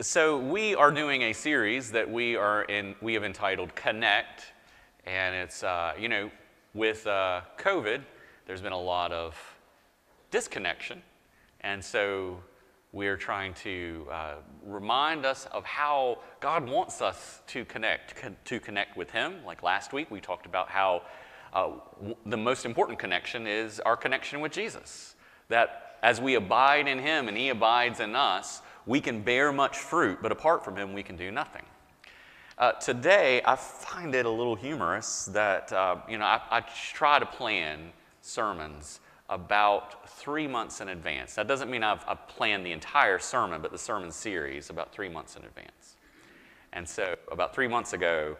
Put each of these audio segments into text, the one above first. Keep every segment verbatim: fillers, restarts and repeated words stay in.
So we are doing a series that we are in, we have entitled Connect, and it's, uh, you know, with uh, COVID, there's been a lot of disconnection, and so we're trying to uh, remind us of how God wants us to connect, con to connect with Him. Like last week, we talked about how uh, w the most important connection is our connection with Jesus, that as we abide in Him and He abides in us, we can bear much fruit, but apart from Him, we can do nothing. Uh, today, I find it a little humorous that, uh, you know, I, I try to plan sermons about three months in advance. That doesn't mean I've, I've planned the entire sermon, but the sermon series about three months in advance. And so about three months ago,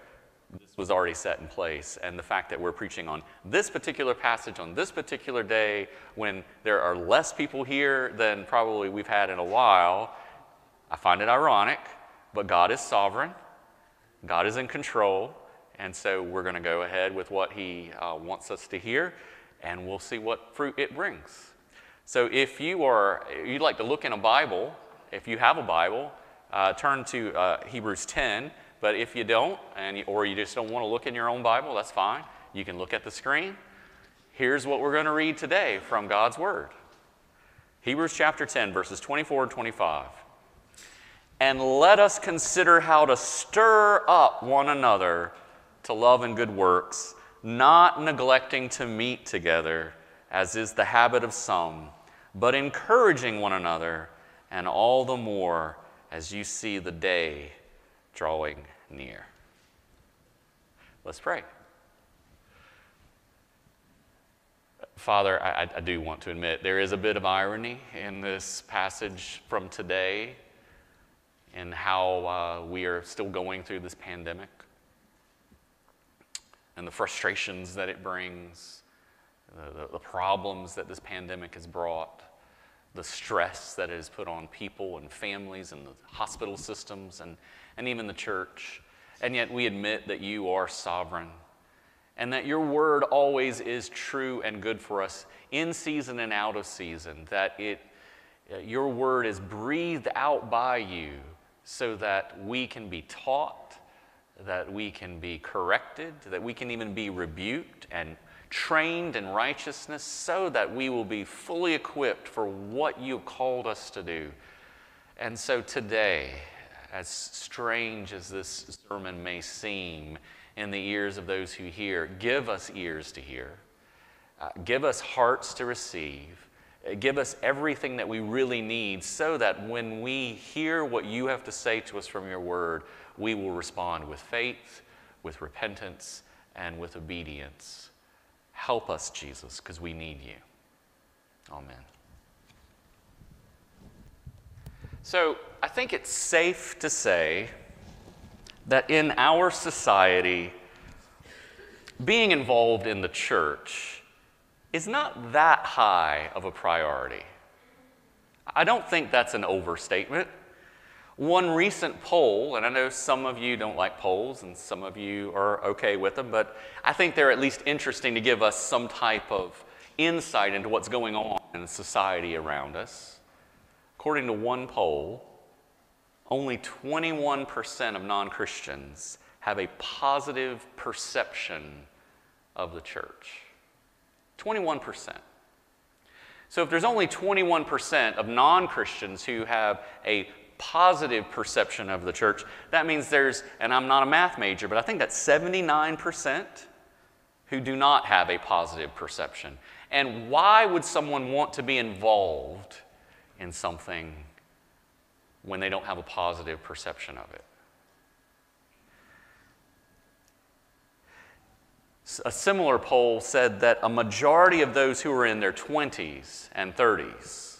this was already set in place, and the fact that we're preaching on this particular passage on this particular day when there are less people here than probably we've had in a while, I find it ironic, but God is sovereign, God is in control, and so we're going to go ahead with what He uh, wants us to hear, and we'll see what fruit it brings. So if you are, you'd like to look in a Bible, if you have a Bible, uh, turn to uh, Hebrews ten, but if you don't, and you, or you just don't want to look in your own Bible, that's fine. You can look at the screen. Here's what we're going to read today from God's Word. Hebrews chapter ten, verses twenty-four and twenty-five. And let us consider how to stir up one another to love and good works, not neglecting to meet together, as is the habit of some, but encouraging one another, and all the more as you see the day drawing near. Let's pray. Father, I, I do want to admit there is a bit of irony in this passage from today, and how uh, we are still going through this pandemic and the frustrations that it brings, the, the problems that this pandemic has brought, the stress that it has put on people and families and the hospital systems and, and even the church. And yet we admit that You are sovereign and that Your word always is true and good for us in season and out of season, that it, Your word is breathed out by You, so that we can be taught, that we can be corrected, that we can even be rebuked and trained in righteousness, so that we will be fully equipped for what You have called us to do. And so today, as strange as this sermon may seem in the ears of those who hear, give us ears to hear, uh, give us hearts to receive, give us everything that we really need so that when we hear what You have to say to us from Your word, we will respond with faith, with repentance, and with obedience. Help us, Jesus, because we need You. Amen. So I think it's safe to say that in our society, being involved in the church is not that high of a priority. I don't think that's an overstatement. One recent poll, and I know some of you don't like polls and some of you are okay with them, but I think they're at least interesting to give us some type of insight into what's going on in society around us. According to one poll, only twenty-one percent of non-Christians have a positive perception of the church. twenty-one percent. So if there's only twenty-one percent of non-Christians who have a positive perception of the church, that means there's, and I'm not a math major, but I think that's seventy-nine percent who do not have a positive perception. And why would someone want to be involved in something when they don't have a positive perception of it? A similar poll said that a majority of those who are in their twenties and thirties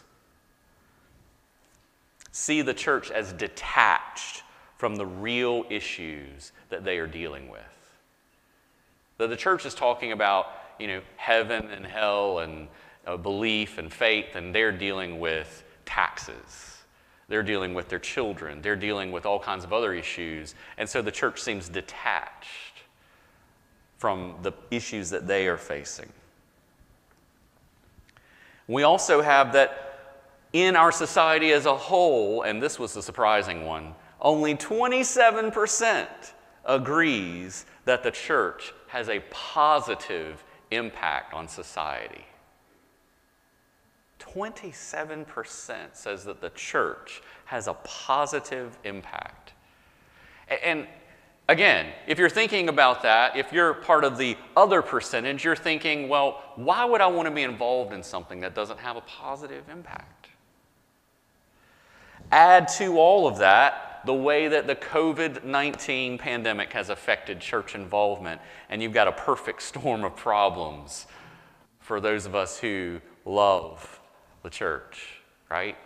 see the church as detached from the real issues that they are dealing with. That the church is talking about, you know, heaven and hell and uh, belief and faith, and they're dealing with taxes They're dealing with their children. They're dealing with all kinds of other issues. And so the church seems detached from the issues that they are facing. We also have that in our society as a whole, and this was the surprising one, only twenty-seven percent agrees that the church has a positive impact on society. twenty-seven percent says that the church has a positive impact. And again, if you're thinking about that, if you're part of the other percentage, you're thinking, well, why would I want to be involved in something that doesn't have a positive impact? Add to all of that the way that the COVID nineteen pandemic has affected church involvement, and you've got a perfect storm of problems for those of us who love the church, right?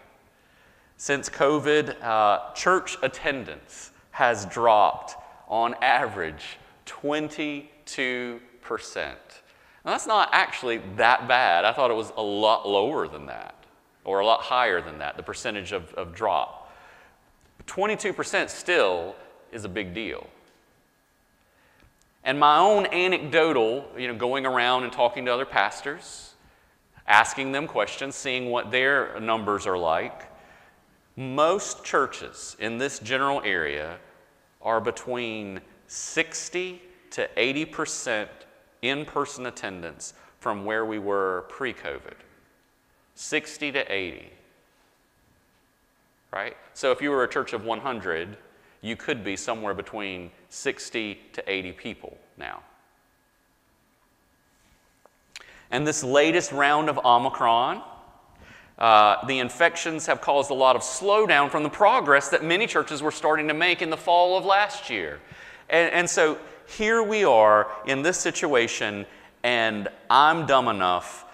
Since COVID, uh, church attendance has dropped on average twenty-two percent. Now, that's not actually that bad. I thought it was a lot lower than that, or a lot higher than that, the percentage of, of drop. twenty-two percent still is a big deal. And my own anecdotal, you know, going around and talking to other pastors, asking them questions, seeing what their numbers are like, most churches in this general area are between sixty to eighty percent in-person attendance from where we were pre-COVID. sixty to eighty, right? So if you were a church of one hundred, you could be somewhere between sixty to eighty people now. And this latest round of Omicron, uh, the infections have caused a lot of slowdown from the progress that many churches were starting to make in the fall of last year. And, and so here we are in this situation, and I'm dumb enough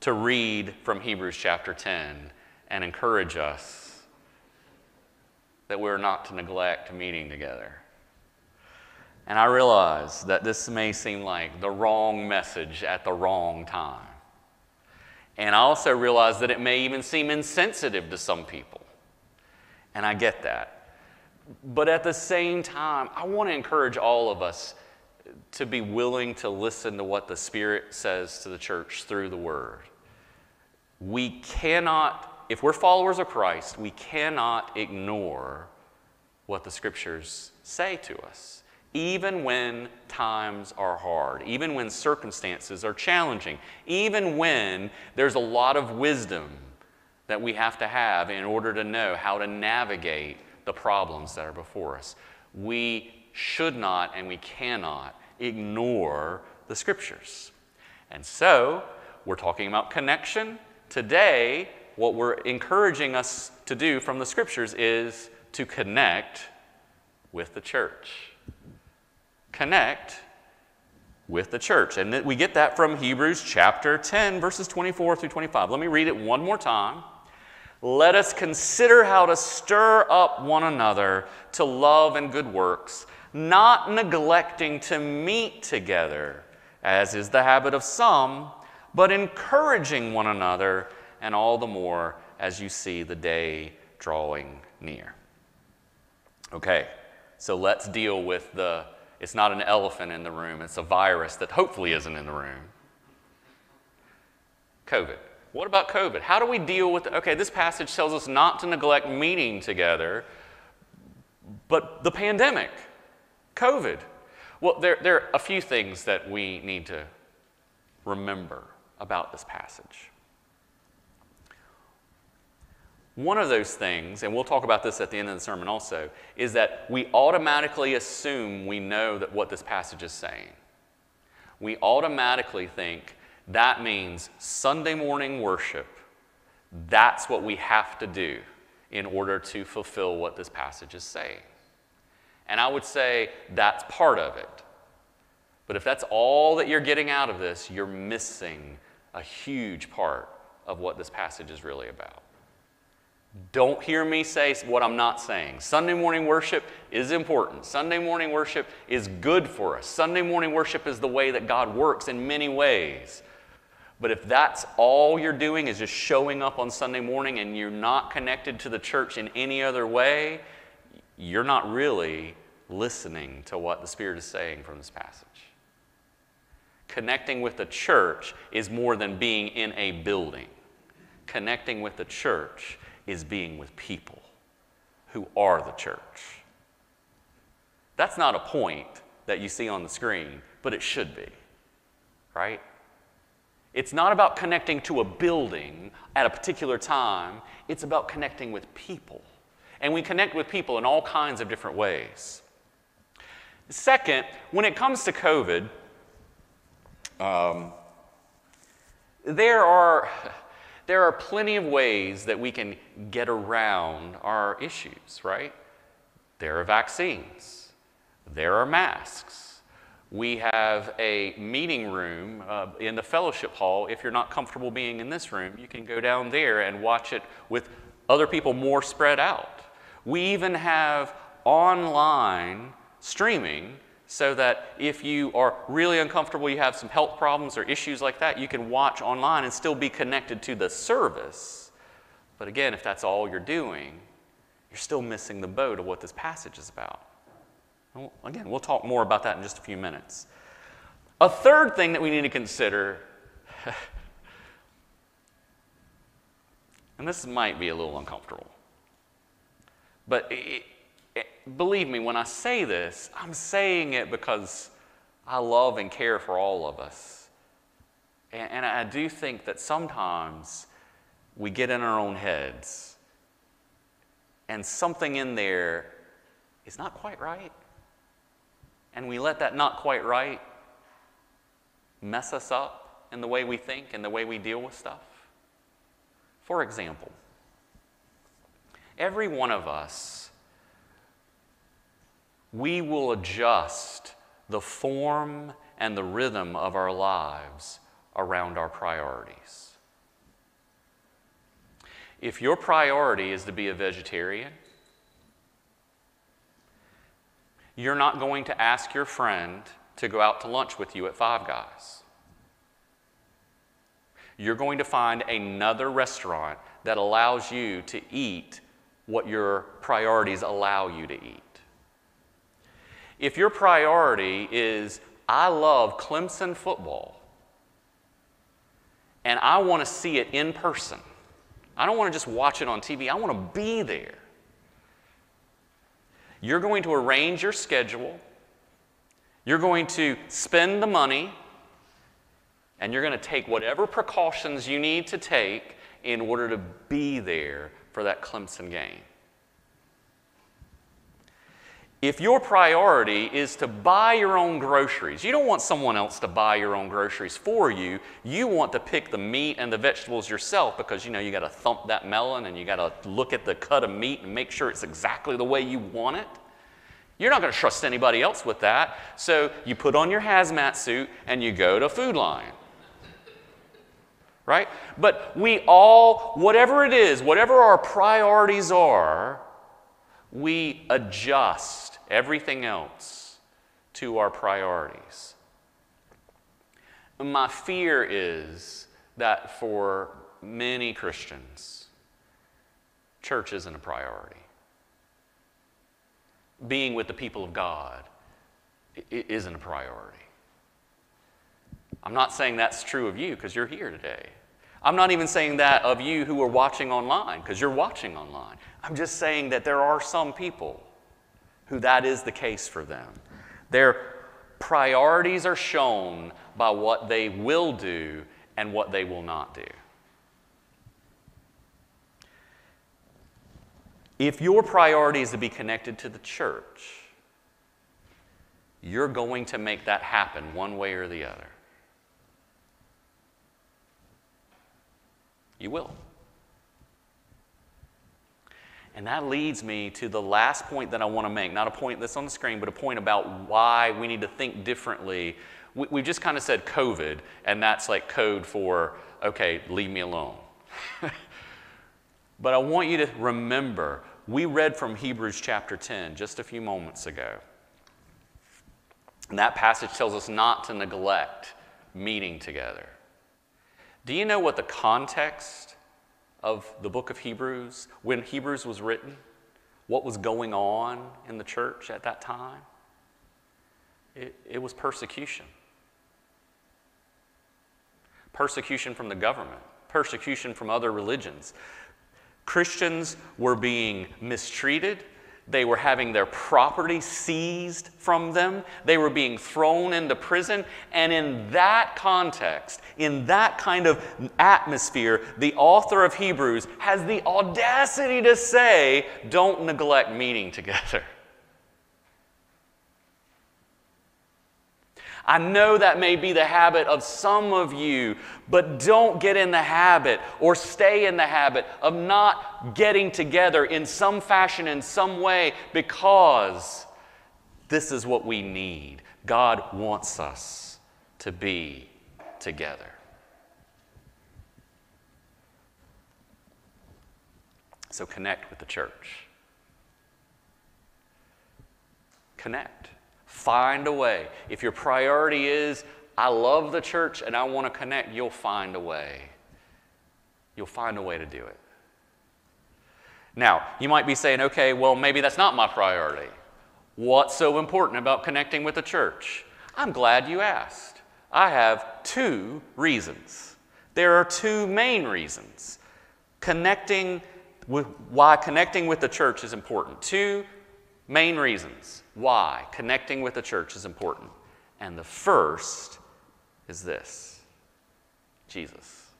to read from Hebrews chapter ten and encourage us that we're not to neglect meeting together. And I realize that this may seem like the wrong message at the wrong time. And I also realize that it may even seem insensitive to some people. And I get that. But at the same time, I want to encourage all of us to be willing to listen to what the Spirit says to the church through the Word. We cannot, if we're followers of Christ, we cannot ignore what the Scriptures say to us. Even when times are hard, even when circumstances are challenging, even when there's a lot of wisdom that we have to have in order to know how to navigate the problems that are before us, we should not and we cannot ignore the Scriptures. And so, we're talking about connection. Today, what we're encouraging us to do from the Scriptures is to connect with the church. Connect with the church. And we get that from Hebrews chapter ten, verses twenty-four through twenty-five. Let me read it one more time. Let us consider how to stir up one another to love and good works, not neglecting to meet together, as is the habit of some, but encouraging one another, and all the more as you see the day drawing near. Okay, so let's deal with the it's not an elephant in the room, it's a virus that hopefully isn't in the room. COVID. What about COVID? How do we deal with it? Okay, this passage tells us not to neglect meeting together, but the pandemic, COVID. Well, there, there are a few things that we need to remember about this passage. One of those things, and we'll talk about this at the end of the sermon also, is that we automatically assume we know that what this passage is saying. We automatically think that means Sunday morning worship. That's what we have to do in order to fulfill what this passage is saying. And I would say that's part of it. But if that's all that you're getting out of this, you're missing a huge part of what this passage is really about. Don't hear me say what I'm not saying. Sunday morning worship is important. Sunday morning worship is good for us. Sunday morning worship is the way that God works in many ways. But if that's all you're doing is just showing up on Sunday morning and you're not connected to the church in any other way, you're not really listening to what the Spirit is saying from this passage. Connecting with the church is more than being in a building. Connecting with the church is being with people who are the church. That's not a point that you see on the screen, but it should be, right? It's not about connecting to a building at a particular time. It's about connecting with people. And we connect with people in all kinds of different ways. Second, when it comes to COVID, um, there are, there are plenty of ways that we can get around our issues, right? There are vaccines. There are masks. We have a meeting room uh, in the fellowship hall. If you're not comfortable being in this room, you can go down there and watch it with other people more spread out. We even have online streaming so that if you are really uncomfortable, you have some health problems or issues like that, you can watch online and still be connected to the service. But again, if that's all you're doing, you're still missing the boat of what this passage is about. Again, we'll talk more about that in just a few minutes. A third thing that we need to consider, and this might be a little uncomfortable, but it, it, believe me, when I say this, I'm saying it because I love and care for all of us. And, and I do think that sometimes we get in our own heads, and something in there is not quite right. And we let that not quite right mess us up in the way we think and the way we deal with stuff. For example, every one of us, we will adjust the form and the rhythm of our lives around our priorities. If your priority is to be a vegetarian, you're not going to ask your friend to go out to lunch with you at Five Guys. You're going to find another restaurant that allows you to eat what your priorities allow you to eat. If your priority is, I love Clemson football, and I want to see it in person. I don't want to just watch it on T V. I want to be there. You're going to arrange your schedule, you're going to spend the money, and you're going to take whatever precautions you need to take in order to be there for that Clemson game. If your priority is to buy your own groceries, you don't want someone else to buy your own groceries for you. You want to pick the meat and the vegetables yourself because you know you got to thump that melon and you got to look at the cut of meat and make sure it's exactly the way you want it. You're not going to trust anybody else with that. So you put on your hazmat suit and you go to Food Lion. Right? But we all, whatever it is, whatever our priorities are, we adjust everything else to our priorities. My fear is that for many Christians, church isn't a priority. Being with the people of God isn't a priority. I'm not saying that's true of you because you're here today. I'm not even saying that of you who are watching online, because you're watching online. I'm just saying that there are some people who that is the case for them. Their priorities are shown by what they will do and what they will not do. If your priority is to be connected to the church, you're going to make that happen one way or the other. You will. And that leads me to the last point that I want to make. Not a point that's on the screen, but a point about why we need to think differently. We, we just kind of said COVID, and that's like code for, okay, leave me alone. But I want you to remember, we read from Hebrews chapter ten just a few moments ago. And that passage tells us not to neglect meeting together. Do you know what the context of the book of Hebrews, when Hebrews was written, what was going on in the church at that time? It, it was persecution. Persecution from the government, persecution from other religions. Christians were being mistreated. They were having their property seized from them. They were being thrown into prison. And in that context, in that kind of atmosphere, the author of Hebrews has the audacity to say, don't neglect meeting together. I know that may be the habit of some of you, but don't get in the habit or stay in the habit of not getting together in some fashion, in some way, because this is what we need. God wants us to be together. So connect with the church. Connect. Find a way. If your priority is, I love the church and I want to connect, you'll find a way. You'll find a way to do it. Now, you might be saying, okay, well, maybe that's not my priority. What's so important about connecting with the church? I'm glad you asked. I have two reasons. There are two main reasons connecting with, why connecting with the church is important. Two main reasons why connecting with the church is important. And the first is this: Jesus.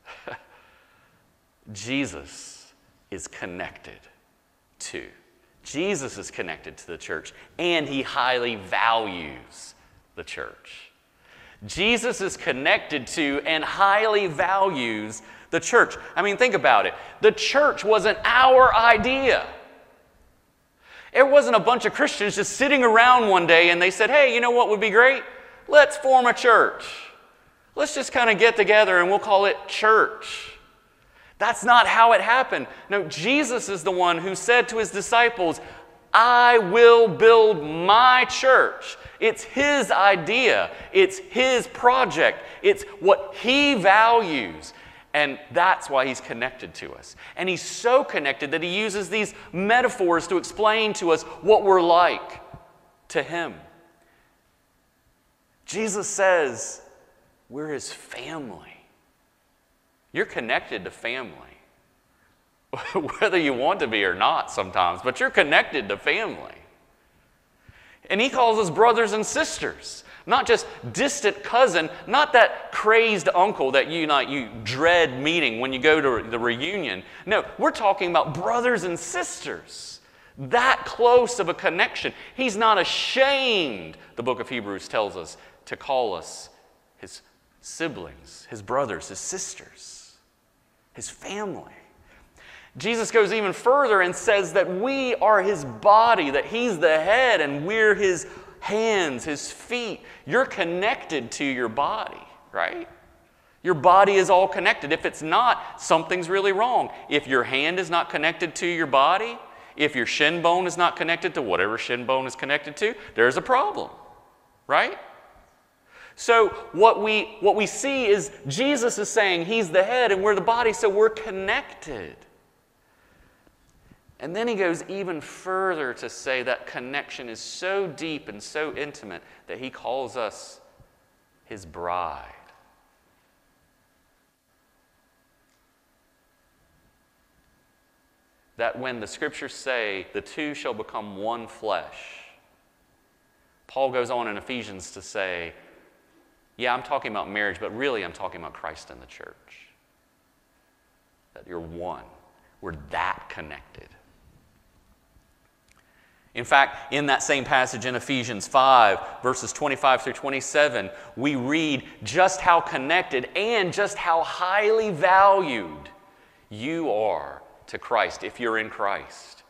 Jesus is connected to. Jesus is connected to the church, and he highly values the church. Jesus is connected to and highly values the church. I mean, think about it. The church wasn't our idea. It wasn't a bunch of Christians just sitting around one day and they said, hey, you know what would be great? Let's form a church. Let's just kind of get together and we'll call it church. That's not how it happened. No, Jesus is the one who said to his disciples, I will build my church. It's his idea. It's his project. It's what he values. And that's why he's connected to us. And he's so connected that he uses these metaphors to explain to us what we're like to him. Jesus says, we're his family. You're connected to family. Whether you want to be or not sometimes, but you're connected to family. And he calls us brothers and sisters. Not just distant cousin, not that crazed uncle that you, not, you dread meeting when you go to the reunion. No, we're talking about brothers and sisters. That close of a connection. He's not ashamed, the book of Hebrews tells us, to call us his siblings, his brothers, his sisters, his family. Jesus goes even further and says that we are his body, that he's the head and we're his hands, his feet. You're connected to your body, right? Your body is all connected. If it's not, something's really wrong. If your hand is not connected to your body, if your shin bone is not connected to whatever shin bone is connected to, there's a problem, right? So what we, what we see is Jesus is saying he's the head and we're the body, so we're connected. And then he goes even further to say that connection is so deep and so intimate that he calls us his bride. That when the scriptures say the two shall become one flesh, Paul goes on in Ephesians to say, yeah, I'm talking about marriage, but really I'm talking about Christ and the church. That you're one. We're that connected. In fact, in that same passage in Ephesians five, verses twenty-five through twenty-seven, we read just how connected and just how highly valued you are to Christ, if you're in Christ.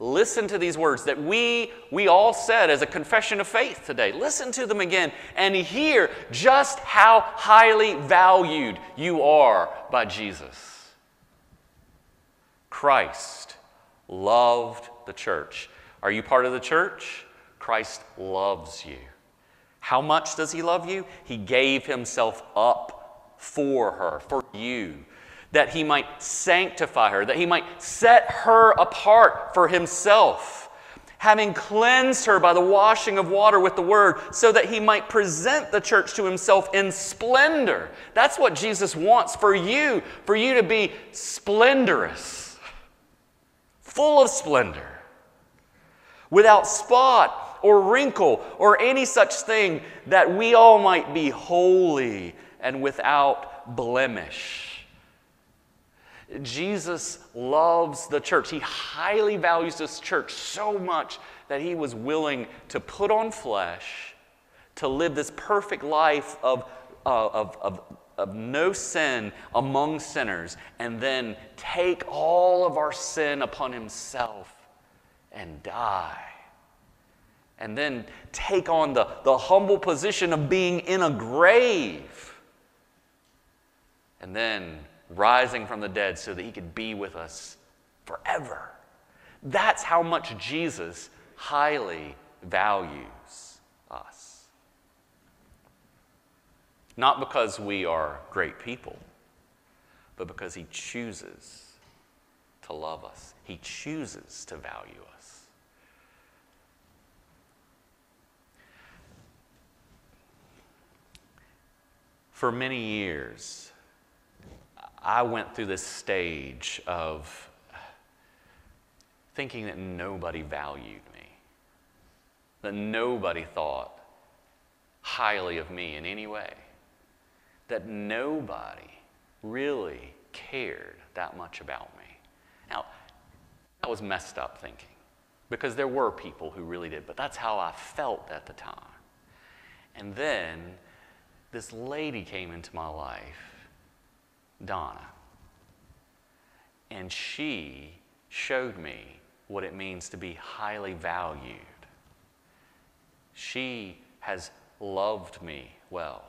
Listen to these words that we, we all said as a confession of faith today. Listen to them again and hear just how highly valued you are by Jesus. Christ loved the church. Are you part of the church? Christ loves you. How much does he love you? He gave himself up for her, for you, that he might sanctify her, that he might set her apart for himself, having cleansed her by the washing of water with the word, so that he might present the church to himself in splendor. That's what Jesus wants for you, for you to be splendorous, full of splendor, without spot or wrinkle or any such thing, that we all might be holy and without blemish. Jesus loves the church. He highly values this church so much that he was willing to put on flesh, to live this perfect life of, uh, of, of, of no sin among sinners, and then take all of our sin upon himself and die. And then take on the, the humble position of being in a grave. And then rising from the dead so that he could be with us forever. That's how much Jesus highly values us. Not because we are great people, but because he chooses to love us. He chooses to value us. For many years, I went through this stage of thinking that nobody valued me, that nobody thought highly of me in any way, that nobody really cared that much about me. Now, that was messed up thinking, because there were people who really did, but that's how I felt at the time. And then this lady came into my life, Donna, and she showed me what it means to be highly valued. She has loved me well.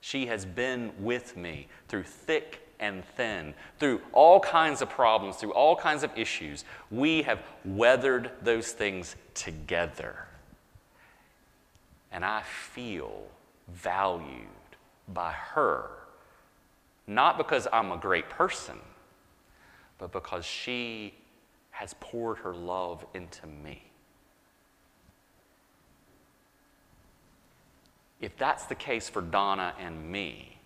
She has been with me through thick and thin, through all kinds of problems, through all kinds of issues. We have weathered those things together. And I feel valued by her. Not because I'm a great person, but because she has poured her love into me. If that's the case for Donna and me,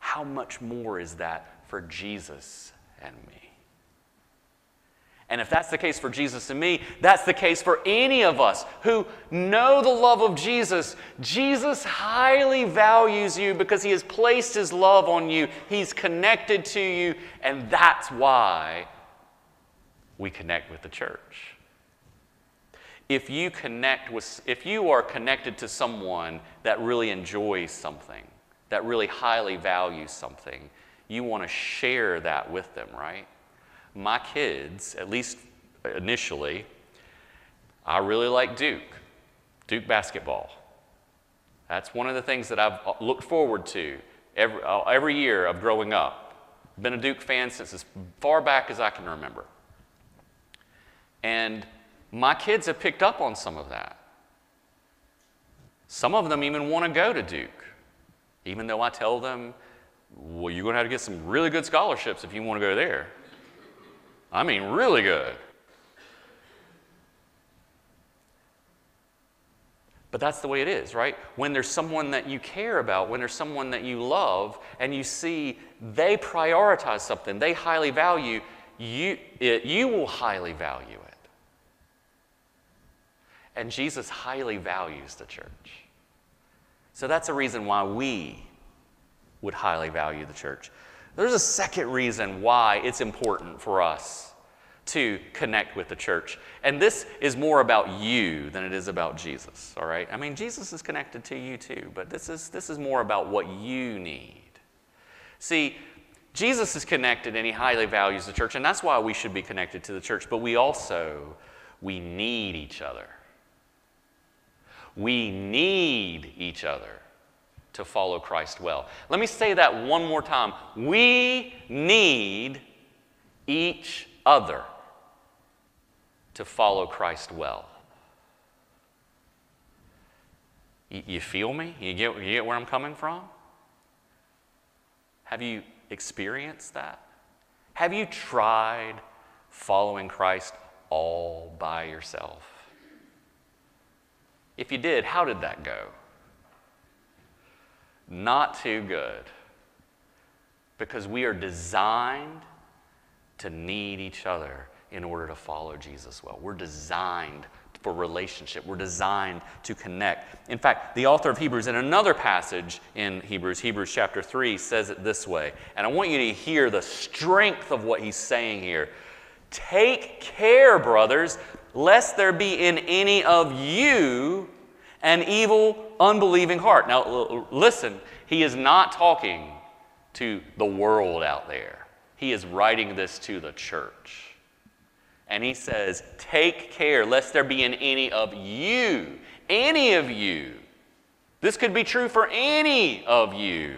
how much more is that for Jesus and me? And if that's the case for Jesus and me, that's the case for any of us who know the love of Jesus. Jesus highly values you because he has placed his love on you. He's connected to you, and that's why we connect with the church. If you connect with, if you are connected to someone that really enjoys something, that really highly values something, you want to share that with them, right? My kids, at least initially, I really like Duke, Duke basketball. That's one of the things that I've looked forward to every, every year of growing up. Been a Duke fan since as far back as I can remember. And my kids have picked up on some of that. Some of them even want to go to Duke, even though I tell them, well, you're going to have to get some really good scholarships if you want to go there. I mean, really good. But that's the way it is, right? When there's someone that you care about, when there's someone that you love, and you see they prioritize something, they highly value, you, it, you will highly value it. And Jesus highly values the church. So that's a reason why we would highly value the church. There's a second reason why it's important for us to connect with the church. And this is more about you than it is about Jesus, all right? I mean, Jesus is connected to you too, but this is, this is more about what you need. See, Jesus is connected and he highly values the church, and that's why we should be connected to the church, but we also, we need each other. We need each other to follow Christ well. Let me say that one more time. We need each other to follow Christ well. You feel me? You get, you get where I'm coming from? Have you experienced that? Have you tried following Christ all by yourself? If you did, how did that go? Not too good. Because we are designed to need each other in order to follow Jesus well. We're designed for relationship. We're designed to connect. In fact, the author of Hebrews in another passage in Hebrews, Hebrews chapter three, says it this way. And I want you to hear the strength of what he's saying here. Take care, brothers, lest there be in any of you an evil, unbelieving heart. Now, l- listen, he is not talking to the world out there. He is writing this to the church. And he says, take care lest there be in any of you, any of you, this could be true for any of you,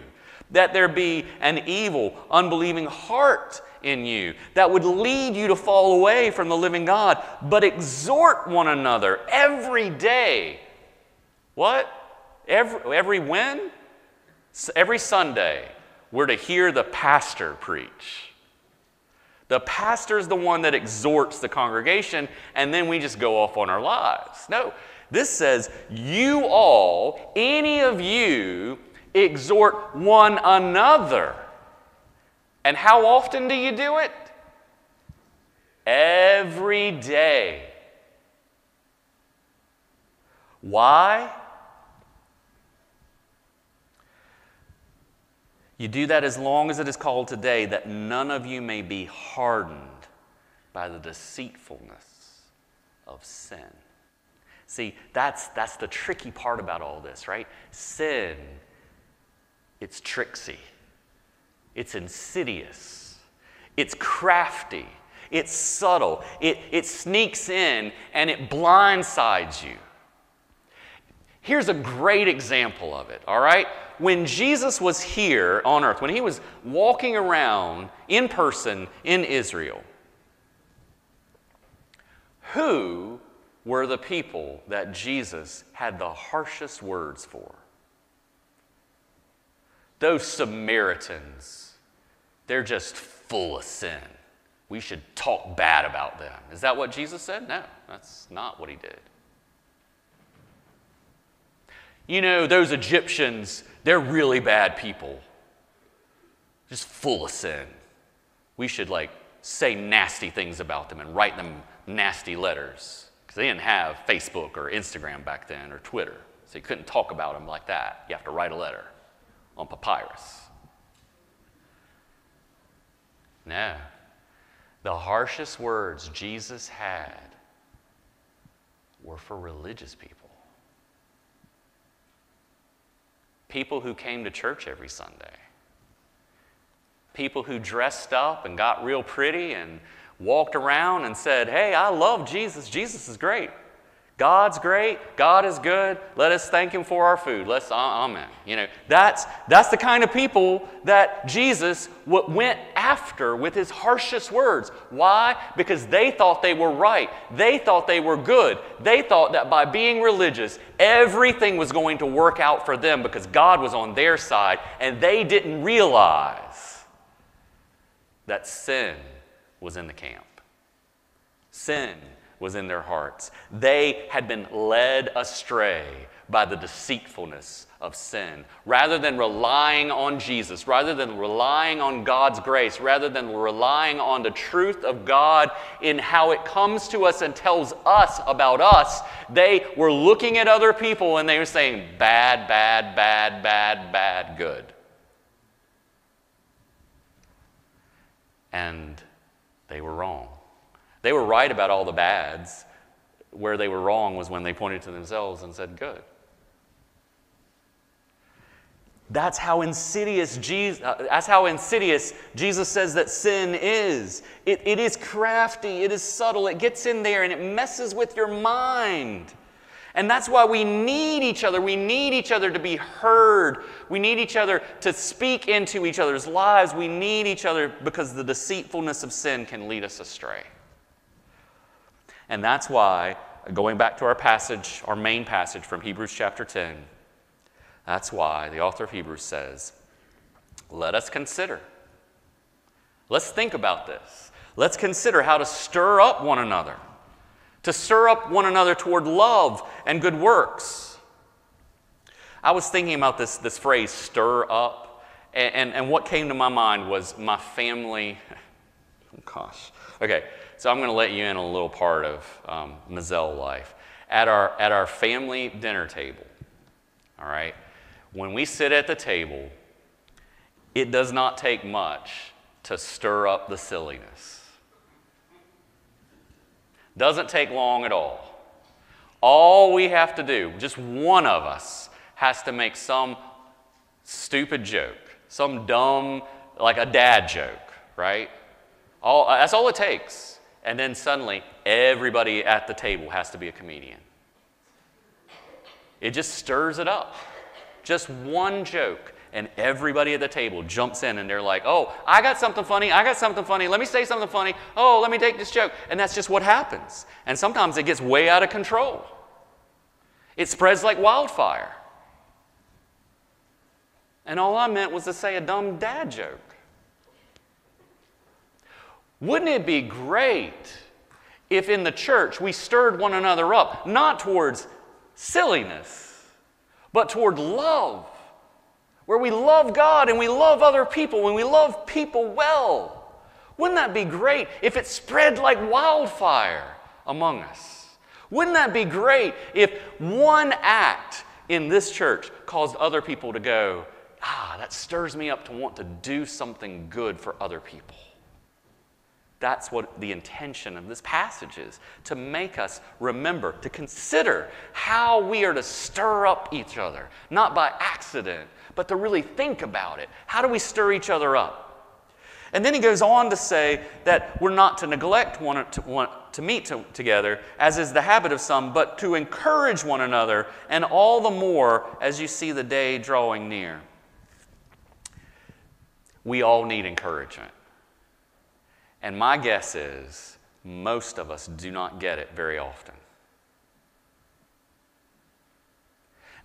that there be an evil, unbelieving heart in you that would lead you to fall away from the living God, but exhort one another every day. What? Every, every when? Every Sunday, we're to hear the pastor preach. The pastor is the one that exhorts the congregation, and then we just go off on our lives. No, this says, you all, any of you, exhort one another. And how often do you do it? Every day. Why? You do that as long as it is called today, that none of you may be hardened by the deceitfulness of sin. See, that's, that's the tricky part about all this, right? Sin, it's tricksy. It's insidious. It's crafty. It's subtle. It, it sneaks in and it blindsides you. Here's a great example of it, all right? When Jesus was here on earth, when he was walking around in person in Israel, who were the people that Jesus had the harshest words for? Those Samaritans, they're just full of sin. We should talk bad about them. Is that what Jesus said? No, that's not what he did. You know, those Egyptians, they're really bad people. Just full of sin. We should, like, say nasty things about them and write them nasty letters. Because they didn't have Facebook or Instagram back then or Twitter. So you couldn't talk about them like that. You have to write a letter on papyrus. No. The harshest words Jesus had were for religious people. People who came to church every Sunday. People who dressed up and got real pretty and walked around and said, hey, I love Jesus. Jesus is great. God's great. God is good. Let us thank him for our food. Let's, uh, amen. You know, that's, that's the kind of people that Jesus went after with his harshest words. Why? Because they thought they were right. They thought they were good. They thought that by being religious, everything was going to work out for them because God was on their side, and they didn't realize that sin was in the camp. Sin was in their hearts. They had been led astray by the deceitfulness of sin. Rather than relying on Jesus, rather than relying on God's grace, rather than relying on the truth of God in how it comes to us and tells us about us, they were looking at other people and they were saying, bad, bad, bad, bad, bad, good. And they were wrong. They were right about all the bads. Where they were wrong was when they pointed to themselves and said, good. That's how insidious Jesus, uh, that's how insidious Jesus says that sin is. It, it is crafty, it is subtle, it gets in there and it messes with your mind. And that's why we need each other. We need each other to be heard. We need each other to speak into each other's lives. We need each other because the deceitfulness of sin can lead us astray. And that's why, going back to our passage, our main passage from Hebrews chapter ten, that's why the author of Hebrews says, let us consider. Let's think about this. Let's consider how to stir up one another, to stir up one another toward love and good works. I was thinking about this, this phrase, stir up, and, and, and what came to my mind was my family. Oh gosh. Okay, so I'm going to let you in on a little part of um, Mizell life. At our, at our family dinner table, all right, when we sit at the table, it does not take much to stir up the silliness. Doesn't take long at all. All we have to do, just one of us, has to make some stupid joke, some dumb, like a dad joke, right? All, that's all it takes. And then suddenly, everybody at the table has to be a comedian. It just stirs it up. Just one joke, and everybody at the table jumps in, and they're like, oh, I got something funny, I got something funny, let me say something funny, oh, let me take this joke. And that's just what happens. And sometimes it gets way out of control. It spreads like wildfire. And all I meant was to say a dumb dad joke. Wouldn't it be great if in the church we stirred one another up, not towards silliness, but toward love, where we love God and we love other people and we love people well? Wouldn't that be great if it spread like wildfire among us? Wouldn't that be great if one act in this church caused other people to go, ah, that stirs me up to want to do something good for other people? That's what the intention of this passage is, to make us remember, to consider how we are to stir up each other, not by accident, but to really think about it. How do we stir each other up? And then he goes on to say that we're not to neglect one to, one, to meet to, together, as is the habit of some, but to encourage one another, and all the more as you see the day drawing near. We all need encouragement. And my guess is most of us do not get it very often.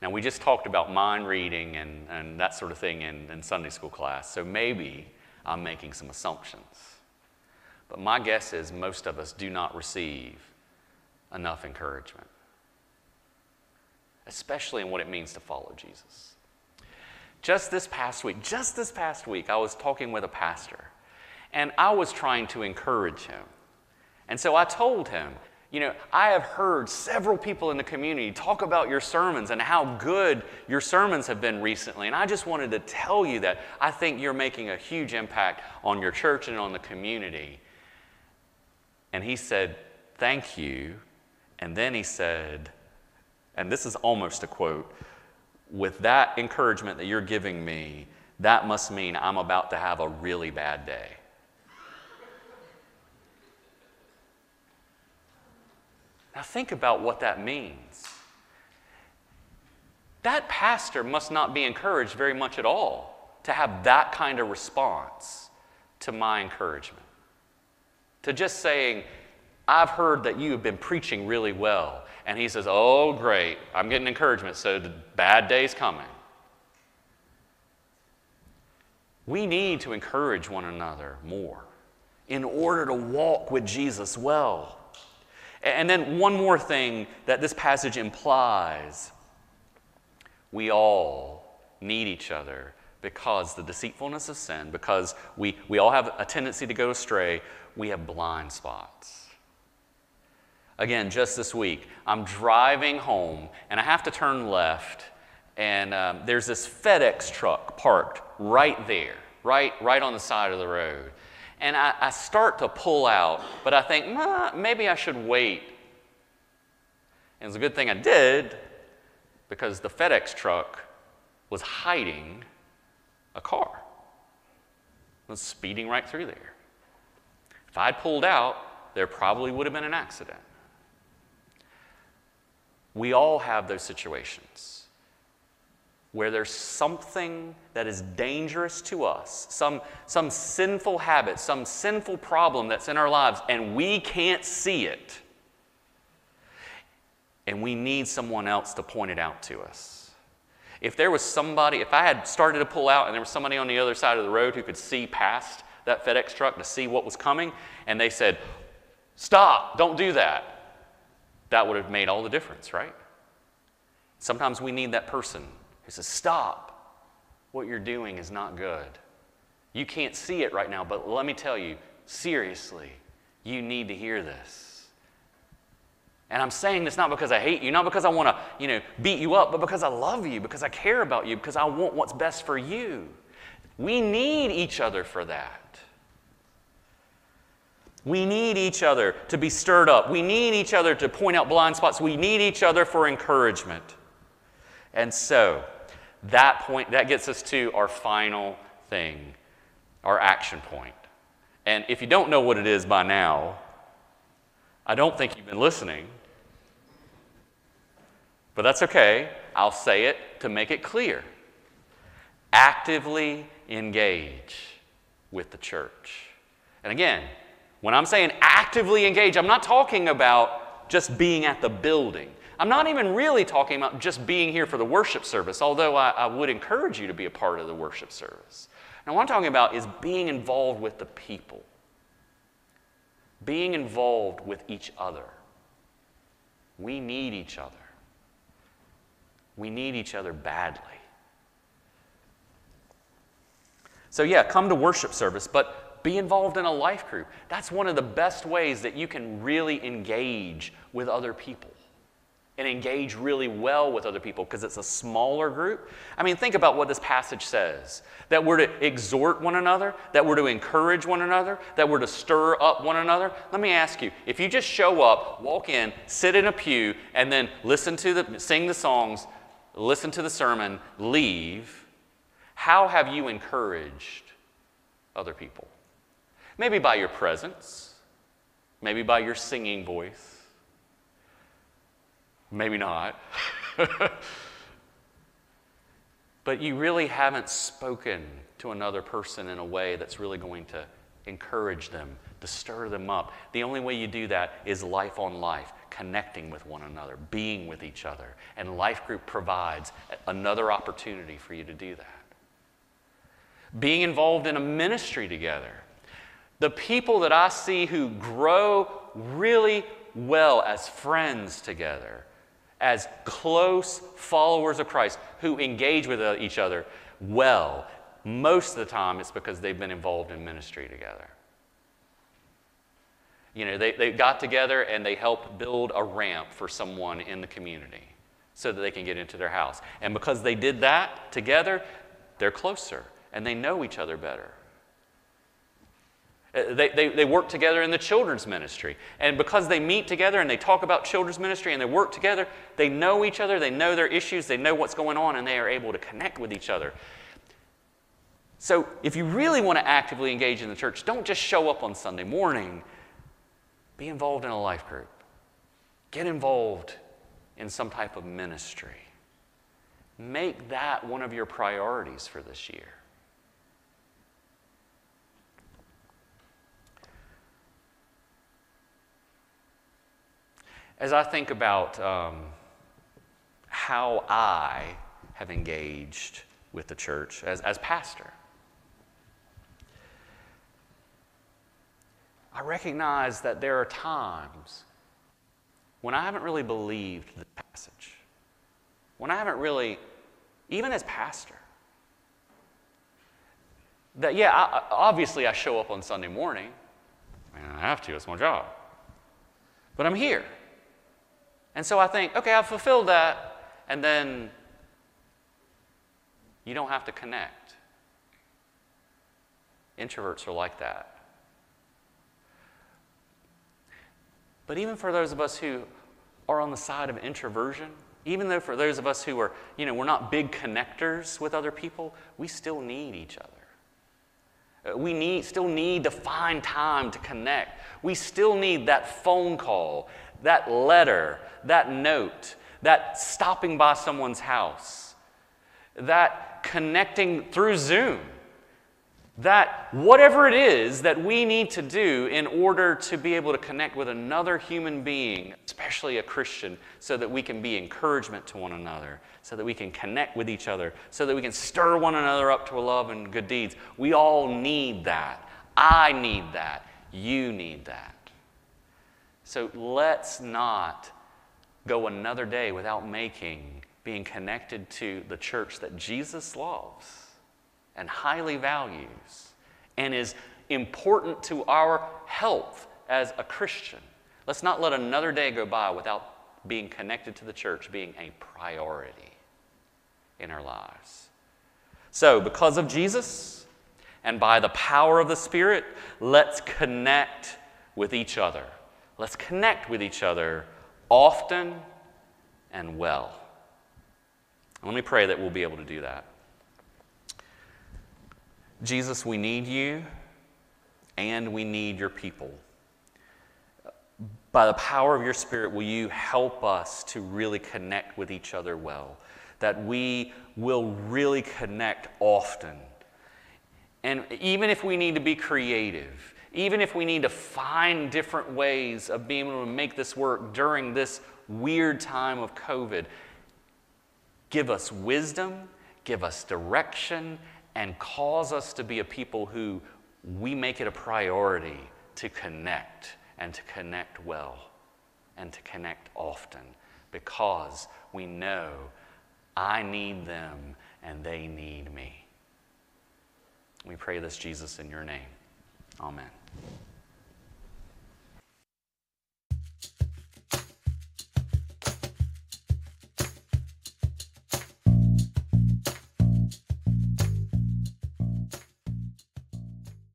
Now, we just talked about mind reading and, and that sort of thing in, in Sunday school class, so maybe I'm making some assumptions. But my guess is most of us do not receive enough encouragement, especially in what it means to follow Jesus. Just this past week, just this past week, I was talking with a pastor. And I was trying to encourage him. And so I told him, you know, I have heard several people in the community talk about your sermons and how good your sermons have been recently. And I just wanted to tell you that I think you're making a huge impact on your church and on the community. And he said, thank you. And then he said, and this is almost a quote, with that encouragement that you're giving me, that must mean I'm about to have a really bad day. Now think about what that means. That pastor must not be encouraged very much at all to have that kind of response to my encouragement. To just saying, I've heard that you have been preaching really well. And he says, oh, great, I'm getting encouragement, so the bad day's coming. We need to encourage one another more in order to walk with Jesus well. And then one more thing that this passage implies. We all need each other because the deceitfulness of sin, because we, we all have a tendency to go astray, we have blind spots. Again, just this week, I'm driving home, and I have to turn left, and um, there's this FedEx truck parked right there, right, right on the side of the road. And I, I start to pull out, but I think, nah, maybe I should wait. And it's a good thing I did, because the FedEx truck was hiding a car. It was speeding right through there. If I'd pulled out, there probably would have been an accident. We all have those situations where there's something that is dangerous to us, some, some sinful habit, some sinful problem that's in our lives, and we can't see it. And we need someone else to point it out to us. If there was somebody, if I had started to pull out and there was somebody on the other side of the road who could see past that FedEx truck to see what was coming, and they said, stop, don't do that, that would have made all the difference, right? Sometimes we need that person who says, stop, what you're doing is not good. You can't see it right now, but let me tell you, seriously, you need to hear this. And I'm saying this not because I hate you, not because I want to, you know, beat you up, but because I love you, because I care about you, because I want what's best for you. We need each other for that. We need each other to be stirred up. We need each other to point out blind spots. We need each other for encouragement. And so, that point, that gets us to our final thing, our action point. And if you don't know what it is by now, I don't think you've been listening. But that's okay. I'll say it to make it clear. Actively engage with the church. And again, when I'm saying actively engage, I'm not talking about just being at the building. I'm not even really talking about just being here for the worship service, although I, I would encourage you to be a part of the worship service. Now, what I'm talking about is being involved with the people, being involved with each other. We need each other. We need each other badly. So yeah, come to worship service, but be involved in a life group. That's one of the best ways that you can really engage with other people and engage really well with other people, because it's a smaller group. I mean, think about what this passage says, that we're to exhort one another, that we're to encourage one another, that we're to stir up one another. Let me ask you, if you just show up, walk in, sit in a pew, and then listen to the, sing the songs, listen to the sermon, leave, how have you encouraged other people? Maybe by your presence, maybe by your singing voice, maybe not. But you really haven't spoken to another person in a way that's really going to encourage them, to stir them up. The only way you do that is life on life, connecting with one another, being with each other. And Life Group provides another opportunity for you to do that. Being involved in a ministry together. The people that I see who grow really well as friends together, as close followers of Christ who engage with each other well, most of the time it's because they've been involved in ministry together. You know, they, they got together and they helped build a ramp for someone in the community so that they can get into their house. And because they did that together, they're closer and they know each other better. They, they, they work together in the children's ministry. And because they meet together and they talk about children's ministry and they work together, they know each other, they know their issues, they know what's going on, and they are able to connect with each other. So if you really want to actively engage in the church, don't just show up on Sunday morning. Be involved in a life group. Get involved in some type of ministry. Make that one of your priorities for this year. As I think about um, how I have engaged with the church as, as pastor, I recognize that there are times when I haven't really believed the passage, when I haven't really, even as pastor, that, yeah, I, obviously I show up on Sunday morning. I mean, I have to, it's my job. But I'm here. And so I think, okay, I've fulfilled that, and then you don't have to connect. Introverts are like that. But even for those of us who are on the side of introversion, even though for those of us who are, you know, we're not big connectors with other people, we still need each other. We need, still need to find time to connect. We still need that phone call, that letter, that note, that stopping by someone's house, that connecting through Zoom. that whatever it is that we need to do in order to be able to connect with another human being, especially a Christian, so that we can be encouragement to one another, so that we can connect with each other, so that we can stir one another up to love and good deeds. We all need that. I need that. You need that. So let's not go another day without making, being connected to the church that Jesus loves and highly values, and is important to our health as a Christian. Let's not let another day go by without being connected to the church being a priority in our lives. So, because of Jesus and by the power of the Spirit, let's connect with each other. Let's connect with each other often and well. Let me pray that we'll be able to do that. Jesus, we need you, and we need your people. By the power of your Spirit, will you help us to really connect with each other well, that we will really connect often. And even if we need to be creative, even if we need to find different ways of being able to make this work during this weird time of COVID, give us wisdom, give us direction, and cause us to be a people who we make it a priority to connect, and to connect well, and to connect often, because we know I need them and they need me. We pray this, Jesus, in your name. Amen.